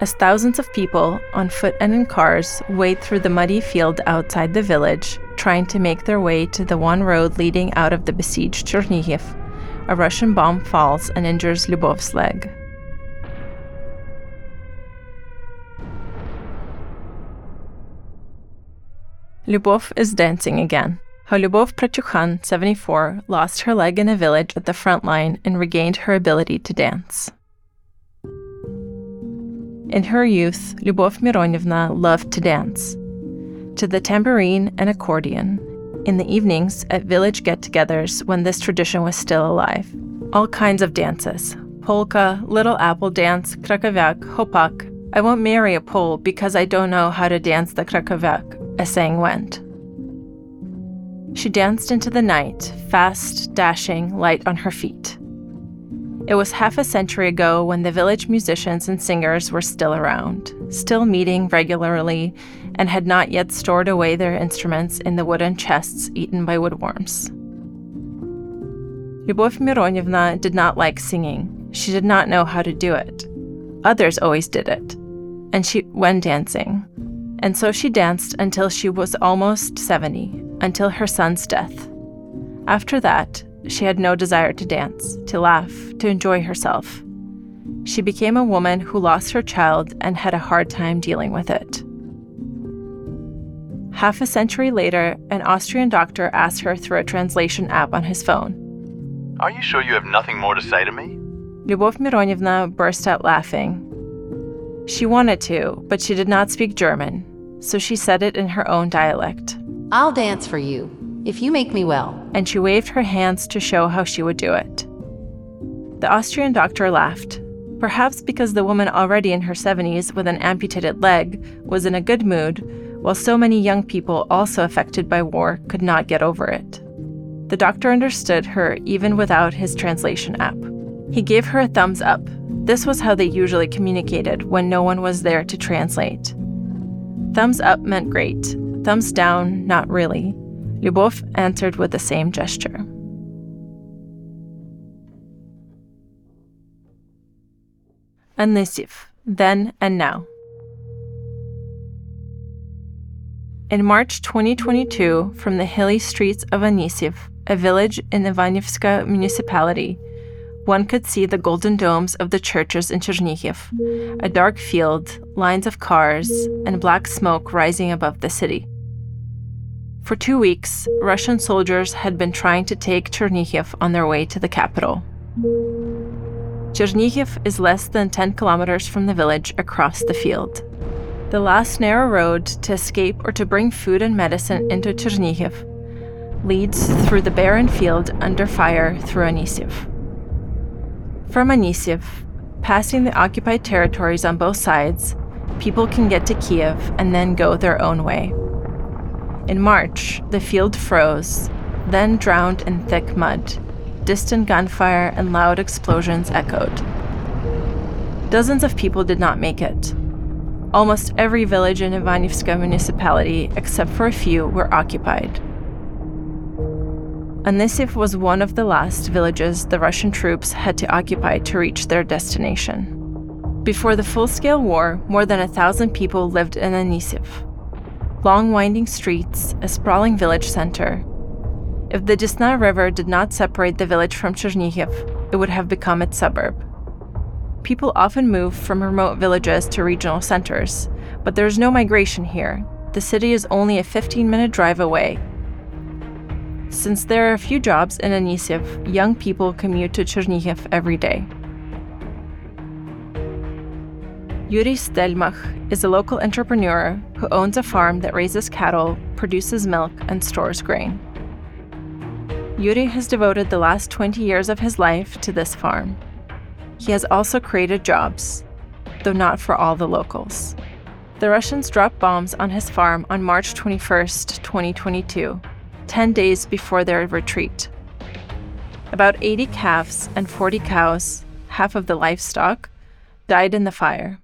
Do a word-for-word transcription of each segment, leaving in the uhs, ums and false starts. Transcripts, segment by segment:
as thousands of people, on foot and in cars, wade through the muddy field outside the village, trying to make their way to the one road leading out of the besieged Chernihiv. A Russian bomb falls and injures Lyubov's leg. Liubov is dancing again. How Liubov Prochukhan, seventy-four, lost her leg in a village at the front line and regained her ability to dance. In her youth, Lyubov Mironivna loved to dance, to the tambourine and accordion, in the evenings at village get-togethers when this tradition was still alive. All kinds of dances, polka, little apple dance, krakowiak, hopak. I won't marry a Pole because I don't know how to dance the krakowiak, a saying went. She danced into the night, fast, dashing, light on her feet. It was half a century ago when the village musicians and singers were still around, still meeting regularly, and had not yet stored away their instruments in the wooden chests eaten by woodworms. Lyubov Mironivna did not like singing. She did not know how to do it. Others always did it, and she when dancing. And so she danced until she was almost seventy, until her son's death. After that, she had no desire to dance, to laugh, to enjoy herself. She became a woman who lost her child and had a hard time dealing with it. Half a century later, an Austrian doctor asked her through a translation app on his phone, "Are you sure you have nothing more to say to me?" Lyubov Mironivna burst out laughing. She wanted to, but she did not speak German, so she said it in her own dialect. "I'll dance for you, if you make me well." And she waved her hands to show how she would do it. The Austrian doctor laughed, perhaps because the woman already in her seventies with an amputated leg was in a good mood, while so many young people also affected by war could not get over it. The doctor understood her even without his translation app. He gave her a thumbs up. This was how they usually communicated when no one was there to translate. Thumbs up meant great, thumbs down, not really. Lyubov answered with the same gesture. Anisiv, then and now. In March twenty twenty-two, from the hilly streets of Anisiv, a village in Ivanivska municipality, one could see the golden domes of the churches in Chernihiv, a dark field, lines of cars, and black smoke rising above the city. For two weeks, Russian soldiers had been trying to take Chernihiv on their way to the capital. Chernihiv is less than ten kilometers from the village across the field. The last narrow road to escape or to bring food and medicine into Chernihiv leads through the barren field under fire through Anisiv. From Anisiv, passing the occupied territories on both sides, people can get to Kyiv and then go their own way. In March, the field froze, then drowned in thick mud. Distant gunfire and loud explosions echoed. Dozens of people did not make it. Almost every village in Ivanivska municipality, except for a few, were occupied. Anisiv was one of the last villages the Russian troops had to occupy to reach their destination. Before the full-scale war, more than a thousand people lived in Anisiv. Long winding streets, a sprawling village center. If the Desna river did not separate the village from Chernihiv, it would have become its suburb. People often move from remote villages to regional centers, but there is no migration here. The city is only a fifteen-minute drive away. Since there are few jobs in Anisiv, young people commute to Chernihiv every day. Yuri Stelmach is a local entrepreneur who owns a farm that raises cattle, produces milk, and stores grain. Yuri has devoted the last twenty years of his life to this farm. He has also created jobs, though not for all the locals. The Russians dropped bombs on his farm on March twenty-first, twenty twenty-two, ten days before their retreat. About eighty calves and forty cows, half of the livestock, died in the fire.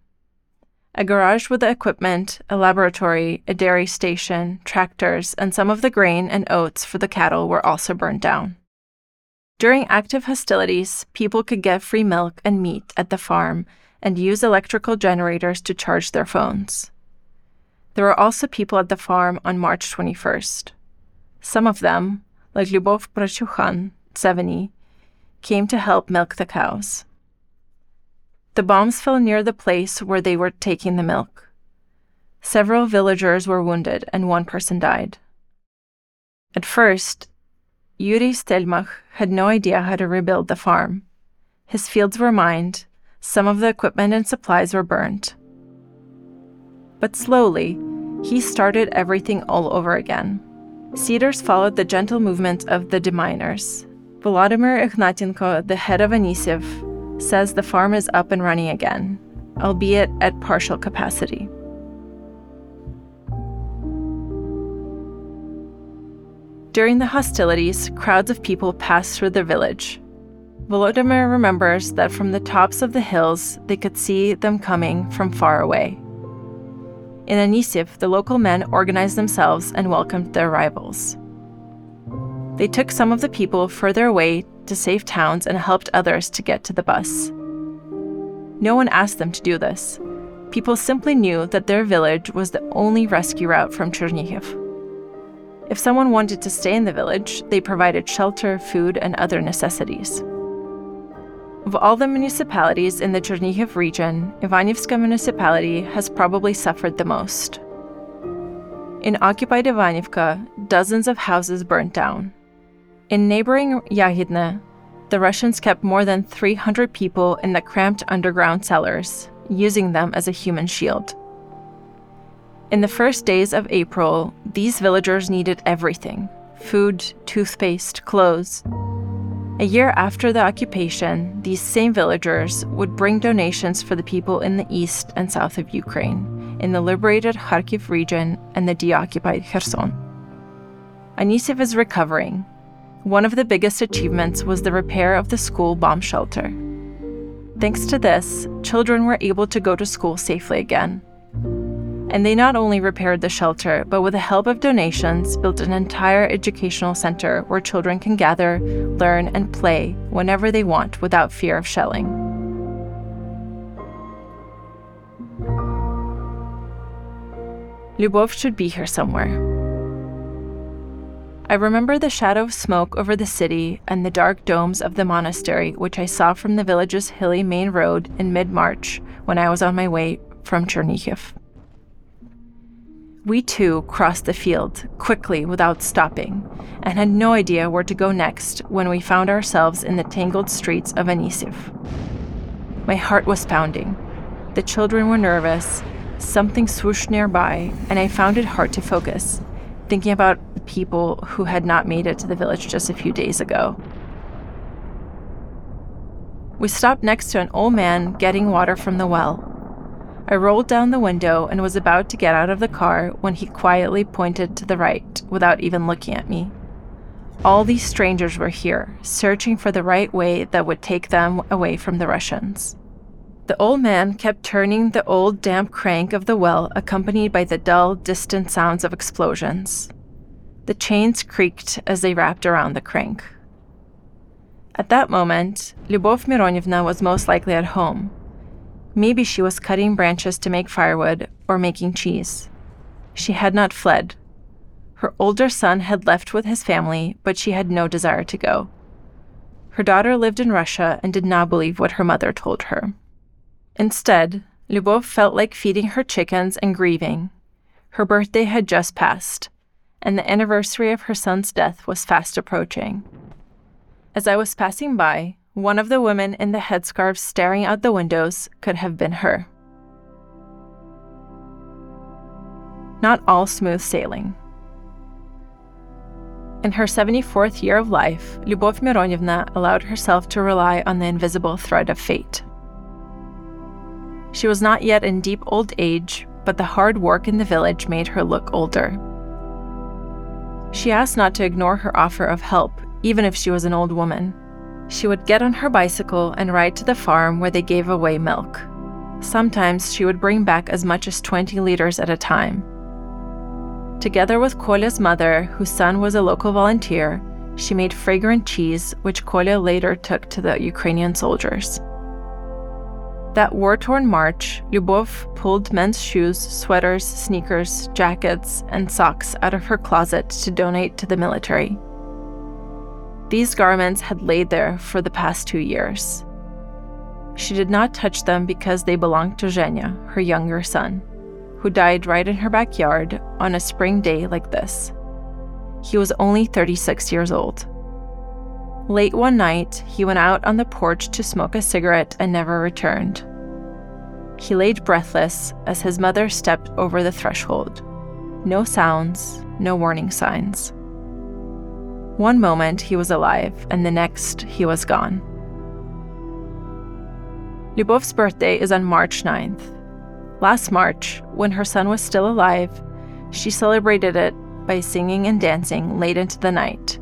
A garage with the equipment, a laboratory, a dairy station, tractors, and some of the grain and oats for the cattle were also burned down. During active hostilities, people could get free milk and meat at the farm and use electrical generators to charge their phones. There were also people at the farm on March twenty-first. Some of them, like Liubov Prochukhan, seventy, came to help milk the cows. The bombs fell near the place where they were taking the milk. Several villagers were wounded and one person died. At first, Yuri Stelmach had no idea how to rebuild the farm. His fields were mined, some of the equipment and supplies were burnt. But slowly, he started everything all over again. Cedars followed the gentle movements of the deminers. Volodymyr Ignatinko, the head of Anisiv, says the farm is up and running again, albeit at partial capacity. During the hostilities, crowds of people passed through the village. Volodymyr remembers that from the tops of the hills, they could see them coming from far away. In Anisiv, the local men organized themselves and welcomed their rivals. They took some of the people further away to safe towns and helped others to get to the bus. No one asked them to do this. People simply knew that their village was the only rescue route from Chernihiv. If someone wanted to stay in the village, they provided shelter, food, and other necessities. Of all the municipalities in the Chernihiv region, Ivanivska municipality has probably suffered the most. In occupied Ivanivka, dozens of houses burnt down. In neighboring Yahidne, the Russians kept more than three hundred people in the cramped underground cellars, using them as a human shield. In the first days of April, these villagers needed everything: food, toothpaste, clothes. A year after the occupation, these same villagers would bring donations for the people in the east and south of Ukraine, in the liberated Kharkiv region and the de-occupied Kherson. Anisiv is recovering. One of the biggest achievements was the repair of the school bomb shelter. Thanks to this, children were able to go to school safely again. And they not only repaired the shelter, but with the help of donations, built an entire educational center where children can gather, learn, and play whenever they want without fear of shelling. Liubov should be here somewhere. I remember the shadow of smoke over the city and the dark domes of the monastery, which I saw from the village's hilly main road in mid-March when I was on my way from Chernihiv. We too crossed the field, quickly without stopping, and had no idea where to go next when we found ourselves in the tangled streets of Anisiv. My heart was pounding. The children were nervous, something swooshed nearby, and I found it hard to focus, thinking about people who had not made it to the village just a few days ago. We stopped next to an old man getting water from the well. I rolled down the window and was about to get out of the car when he quietly pointed to the right without even looking at me. All these strangers were here, searching for the right way that would take them away from the Russians. The old man kept turning the old damp crank of the well, accompanied by the dull, distant sounds of explosions. The chains creaked as they wrapped around the crank. At that moment, Lyubov Mironivna was most likely at home. Maybe she was cutting branches to make firewood or making cheese. She had not fled. Her older son had left with his family, but she had no desire to go. Her daughter lived in Russia and did not believe what her mother told her. Instead, Lyubov felt like feeding her chickens and grieving. Her birthday had just passed, and the anniversary of her son's death was fast approaching. As I was passing by, one of the women in the headscarf staring out the windows could have been her. Not all smooth sailing. In her seventy-fourth year of life, Lyubov Mironivna allowed herself to rely on the invisible thread of fate. She was not yet in deep old age, but the hard work in the village made her look older. She asked not to ignore her offer of help, even if she was an old woman. She would get on her bicycle and ride to the farm where they gave away milk. Sometimes she would bring back as much as twenty liters at a time. Together with Kolya's mother, whose son was a local volunteer, she made fragrant cheese, which Kolya later took to the Ukrainian soldiers. That war-torn March, Liubov pulled men's shoes, sweaters, sneakers, jackets, and socks out of her closet to donate to the military. These garments had laid there for the past two years. She did not touch them because they belonged to Zhenya, her younger son, who died right in her backyard on a spring day like this. He was only thirty-six years old. Late one night, he went out on the porch to smoke a cigarette and never returned. He laid breathless as his mother stepped over the threshold. No sounds, no warning signs. One moment he was alive, and the next he was gone. Liubov's birthday is on March ninth. Last March, when her son was still alive, she celebrated it by singing and dancing late into the night.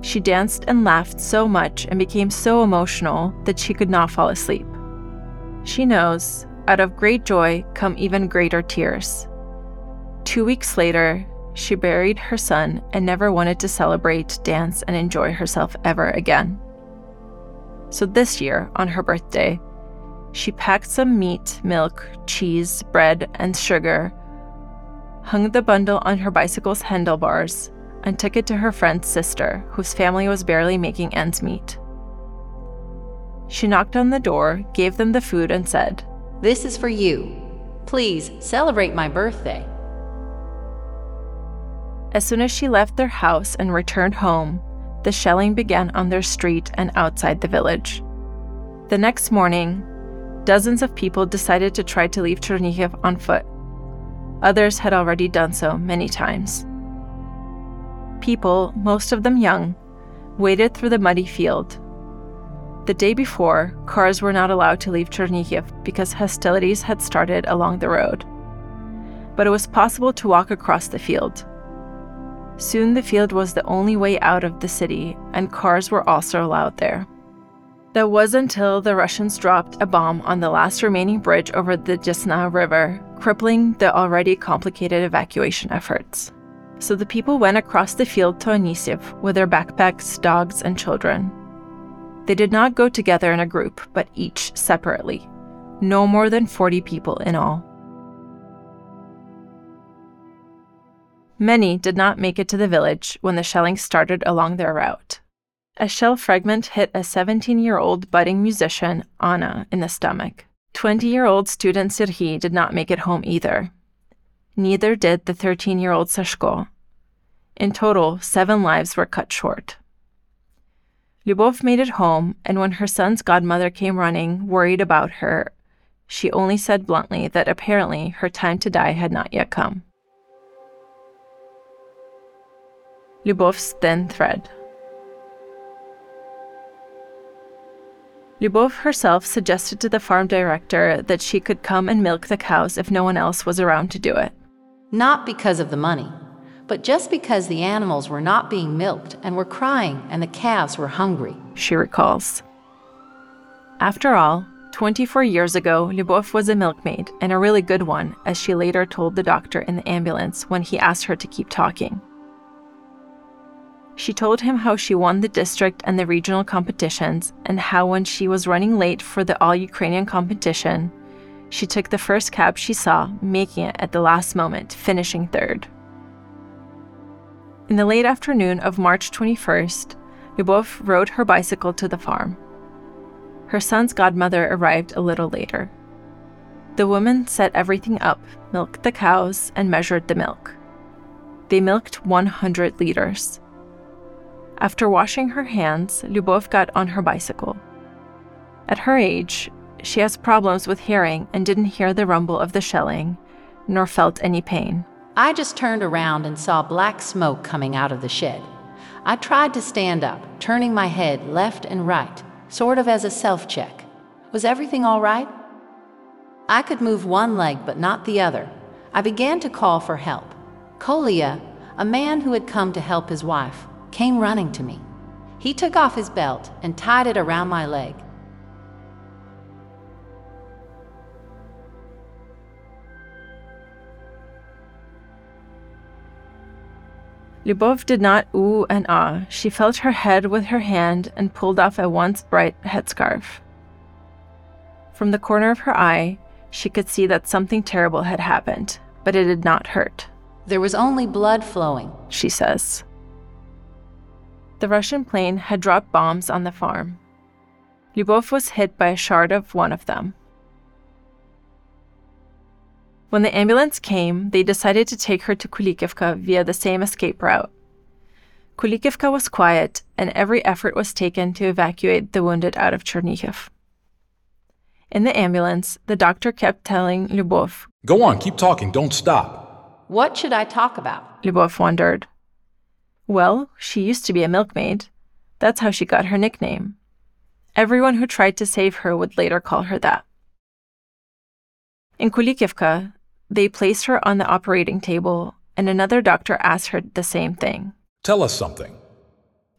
She danced and laughed so much and became so emotional that she could not fall asleep. She knows, out of great joy come even greater tears. Two weeks later, she buried her son and never wanted to celebrate, dance, and enjoy herself ever again. So this year, on her birthday, she packed some meat, milk, cheese, bread, and sugar, hung the bundle on her bicycle's handlebars, and took it to her friend's sister, whose family was barely making ends meet. She knocked on the door, gave them the food, and said, "This is for you. Please celebrate my birthday." As soon as she left their house and returned home, the shelling began on their street and outside the village. The next morning, dozens of people decided to try to leave Chernihiv on foot. Others had already done so many times. People, most of them young, waded through the muddy field. The day before, cars were not allowed to leave Chernihiv because hostilities had started along the road. But it was possible to walk across the field. Soon the field was the only way out of the city, and cars were also allowed there. That was until the Russians dropped a bomb on the last remaining bridge over the Desna river, crippling the already complicated evacuation efforts. So the people went across the field to Anisiv with their backpacks, dogs, and children. They did not go together in a group, but each separately. No more than forty people in all. Many did not make it to the village when the shelling started along their route. A shell fragment hit a seventeen-year-old budding musician, Anna, in the stomach. twenty-year-old student Serhiy did not make it home either. Neither did the thirteen-year-old Sashko. In total, seven lives were cut short. Liubov made it home, and when her son's godmother came running, worried about her, she only said bluntly that apparently her time to die had not yet come. Liubov's thin thread. Liubov herself suggested to the farm director that she could come and milk the cows if no one else was around to do it. Not because of the money, but just because the animals were not being milked and were crying and the calves were hungry, she recalls. After all, twenty-four years ago, Liubov was a milkmaid, and a really good one, as she later told the doctor in the ambulance when he asked her to keep talking. She told him how she won the district and the regional competitions, and how when she was running late for the all-Ukrainian competition, she took the first cab she saw, making it at the last moment, finishing third. In the late afternoon of March twenty-first, Liubov rode her bicycle to the farm. Her son's godmother arrived a little later. The woman set everything up, milked the cows, and measured the milk. They milked one hundred liters. After washing her hands, Liubov got on her bicycle. At her age, she has problems with hearing and didn't hear the rumble of the shelling, nor felt any pain. I just turned around and saw black smoke coming out of the shed. I tried to stand up, turning my head left and right, sort of as a self-check. Was everything all right? I could move one leg but not the other. I began to call for help. Kolya, a man who had come to help his wife, came running to me. He took off his belt and tied it around my leg. Liubov did not ooh and ah. She felt her head with her hand and pulled off a once bright headscarf. From the corner of her eye, she could see that something terrible had happened, but it did not hurt. There was only blood flowing, she says. The Russian plane had dropped bombs on the farm. Liubov was hit by a shard of one of them. When the ambulance came, they decided to take her to Kulikivka via the same escape route. Kulikivka was quiet, and every effort was taken to evacuate the wounded out of Chernihiv. In the ambulance, the doctor kept telling Liubov, "Go on, keep talking, don't stop." "What should I talk about?" Liubov wondered. Well, she used to be a milkmaid. That's how she got her nickname. Everyone who tried to save her would later call her that. In Kulikivka, they placed her on the operating table, and another doctor asked her the same thing. "Tell us something."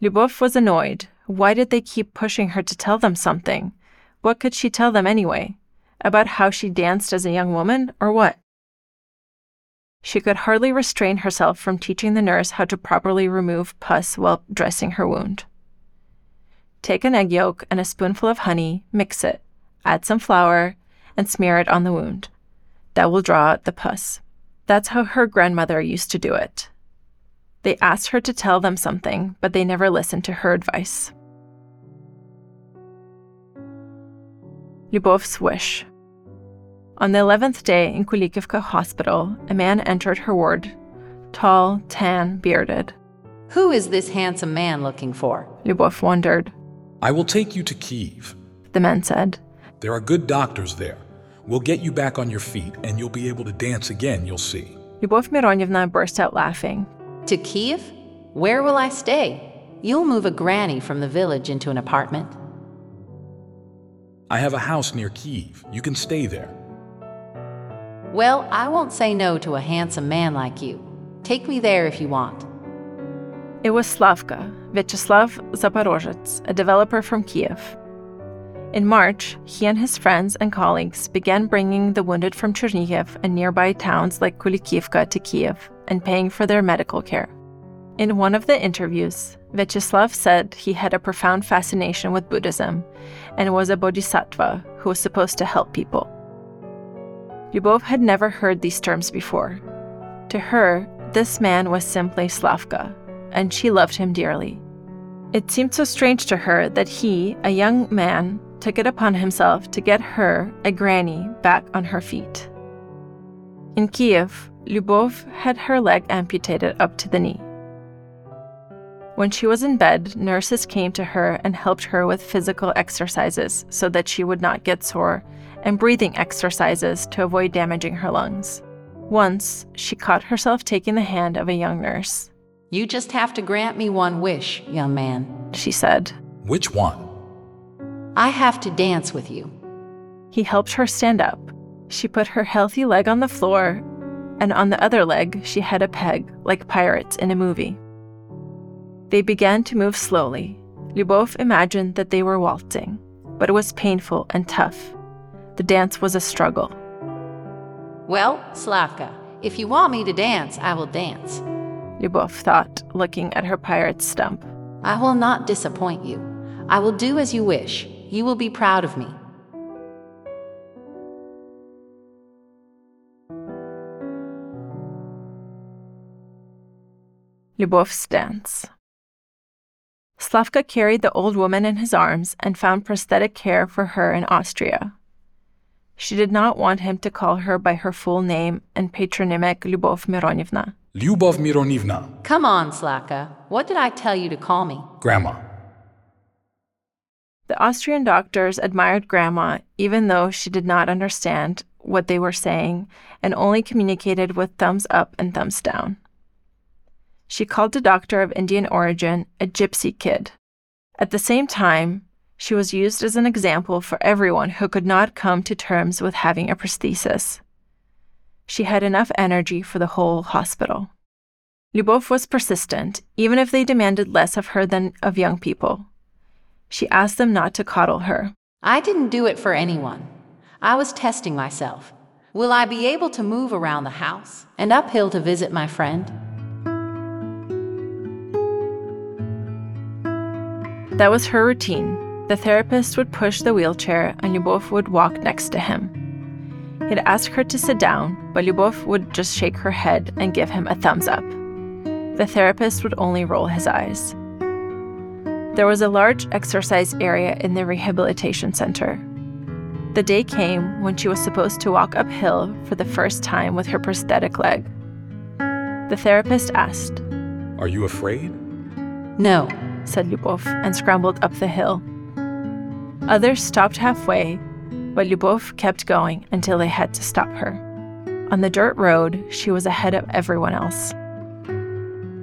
Liubov was annoyed. Why did they keep pushing her to tell them something? What could she tell them anyway? About how she danced as a young woman, or what? She could hardly restrain herself from teaching the nurse how to properly remove pus while dressing her wound. Take an egg yolk and a spoonful of honey, mix it, add some flour, and smear it on the wound. That will draw out the pus. That's how her grandmother used to do it. They asked her to tell them something, but they never listened to her advice. Liubov's wish. On the eleventh day in Kulikivka hospital, a man entered her ward. Tall, tan, bearded. "Who is this handsome man looking for?" Liubov wondered. "I will take you to Kyiv," the man said. "There are good doctors there. We'll get you back on your feet, and you'll be able to dance again, you'll see." Lyubov Mironivna burst out laughing. "To Kyiv? Where will I stay? You'll move a granny from the village into an apartment." "I have a house near Kyiv. You can stay there." "Well, I won't say no to a handsome man like you. Take me there if you want." It was Slavka, Vyacheslav Zaporozhets, a developer from Kyiv. In March, he and his friends and colleagues began bringing the wounded from Chernihiv and nearby towns like Kulikivka to Kyiv and paying for their medical care. In one of the interviews, Vyacheslav said he had a profound fascination with Buddhism and was a bodhisattva who was supposed to help people. Liubov had never heard these terms before. To her, this man was simply Slavka, and she loved him dearly. It seemed so strange to her that he, a young man, took it upon himself to get her, a granny, back on her feet. In Kyiv, Liubov had her leg amputated up to the knee. When she was in bed, nurses came to her and helped her with physical exercises so that she would not get sore, and breathing exercises to avoid damaging her lungs. Once, she caught herself taking the hand of a young nurse. "You just have to grant me one wish, young man," she said. "Which one?" "I have to dance with you." He helped her stand up. She put her healthy leg on the floor, and on the other leg, she had a peg, like pirates in a movie. They began to move slowly. Liubov imagined that they were waltzing, but it was painful and tough. The dance was a struggle. "Well, Slavka, if you want me to dance, I will dance," Liubov thought, looking at her pirate's stump. "I will not disappoint you. I will do as you wish. You will be proud of me." Liubov's dance. Slavka carried the old woman in his arms and found prosthetic care for her in Austria. She did not want him to call her by her full name and patronymic Liubov Mironivna. "Liubov Mironivna." "Come on, Slavka. What did I tell you to call me?" "Grandma." The Austrian doctors admired Grandma, even though she did not understand what they were saying and only communicated with thumbs up and thumbs down. She called the doctor of Indian origin a gypsy kid. At the same time, she was used as an example for everyone who could not come to terms with having a prosthesis. She had enough energy for the whole hospital. Liubov was persistent, even if they demanded less of her than of young people. She asked them not to coddle her. "I didn't do it for anyone. I was testing myself. Will I be able to move around the house and uphill to visit my friend?" That was her routine. The therapist would push the wheelchair and Liubov would walk next to him. He'd ask her to sit down, but Liubov would just shake her head and give him a thumbs up. The therapist would only roll his eyes. There was a large exercise area in the rehabilitation center. The day came when she was supposed to walk uphill for the first time with her prosthetic leg. The therapist asked, "Are you afraid?" "No," said Liubov, and scrambled up the hill. Others stopped halfway, but Liubov kept going until they had to stop her. On the dirt road, she was ahead of everyone else.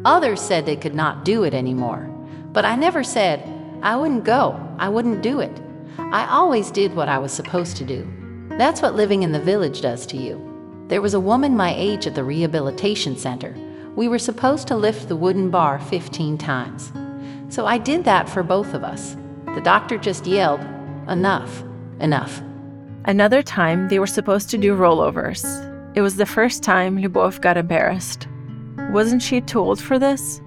Others said they could not do it anymore, but I never said, I wouldn't go, I wouldn't do it. I always did what I was supposed to do. That's what living in the village does to you. There was a woman my age at the rehabilitation center. We were supposed to lift the wooden bar fifteen times. So I did that for both of us. The doctor just yelled, "Enough, enough." Another time, they were supposed to do rollovers. It was the first time Liubov got embarrassed. Wasn't she too old for this?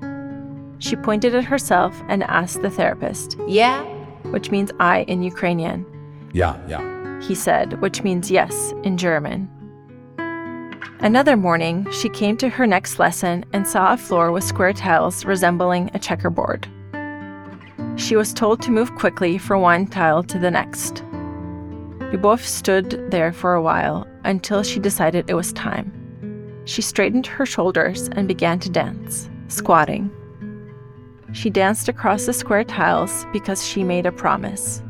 She pointed at herself and asked the therapist, "Yeah?" which means I in Ukrainian. "Yeah, yeah," he said, which means yes in German. Another morning, she came to her next lesson and saw a floor with square tiles resembling a checkerboard. She was told to move quickly from one tile to the next. Liubov stood there for a while until she decided it was time. She straightened her shoulders and began to dance, squatting. She danced across the square tiles because she made a promise.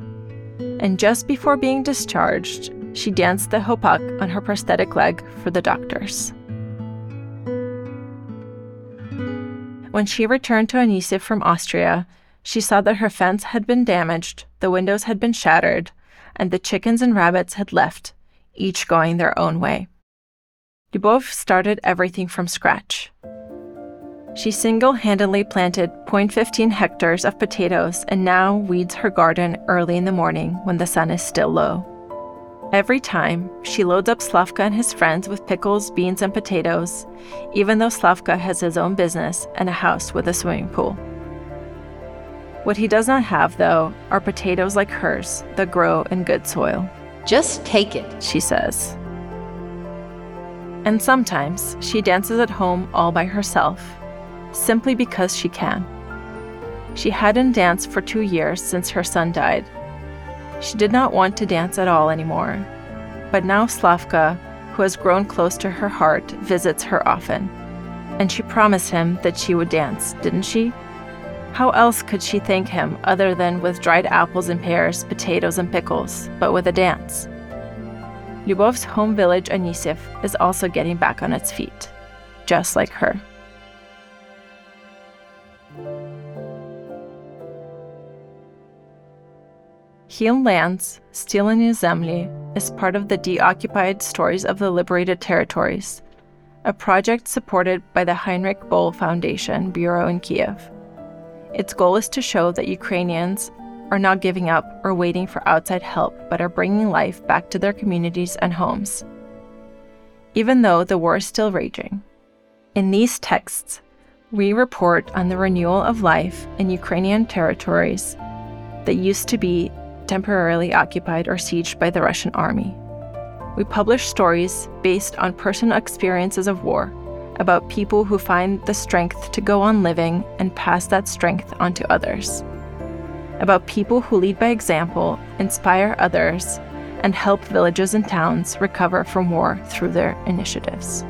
And just before being discharged, she danced the hopak on her prosthetic leg for the doctors. When she returned to Anisiv from Austria, she saw that her fence had been damaged, the windows had been shattered, and the chickens and rabbits had left, each going their own way. Liubov started everything from scratch. She single-handedly planted zero point one five hectares of potatoes and now weeds her garden early in the morning when the sun is still low. Every time, she loads up Slavka and his friends with pickles, beans, and potatoes, even though Slavka has his own business and a house with a swimming pool. What he does not have, though, are potatoes like hers that grow in good soil. "Just take it," she says. And sometimes she dances at home all by herself, simply because she can. She hadn't danced for two years since her son died. She did not want to dance at all anymore. But now Slavka, who has grown close to her heart, visits her often. And she promised him that she would dance, didn't she? How else could she thank him other than with dried apples and pears, potatoes and pickles, but with a dance? Liubov's home village, Anisiv, is also getting back on its feet, just like her. Hidden Lands, Stilene Zemlyi, is part of the De-occupied Stories of the Liberated Territories, a project supported by the Heinrich Böll Foundation Bureau in Kyiv. Its goal is to show that Ukrainians are not giving up or waiting for outside help, but are bringing life back to their communities and homes, even though the war is still raging. In these texts, we report on the renewal of life in Ukrainian territories that used to be temporarily occupied or sieged by the Russian army. We publish stories based on personal experiences of war, about people who find the strength to go on living and pass that strength on to others, about people who lead by example, inspire others, and help villages and towns recover from war through their initiatives.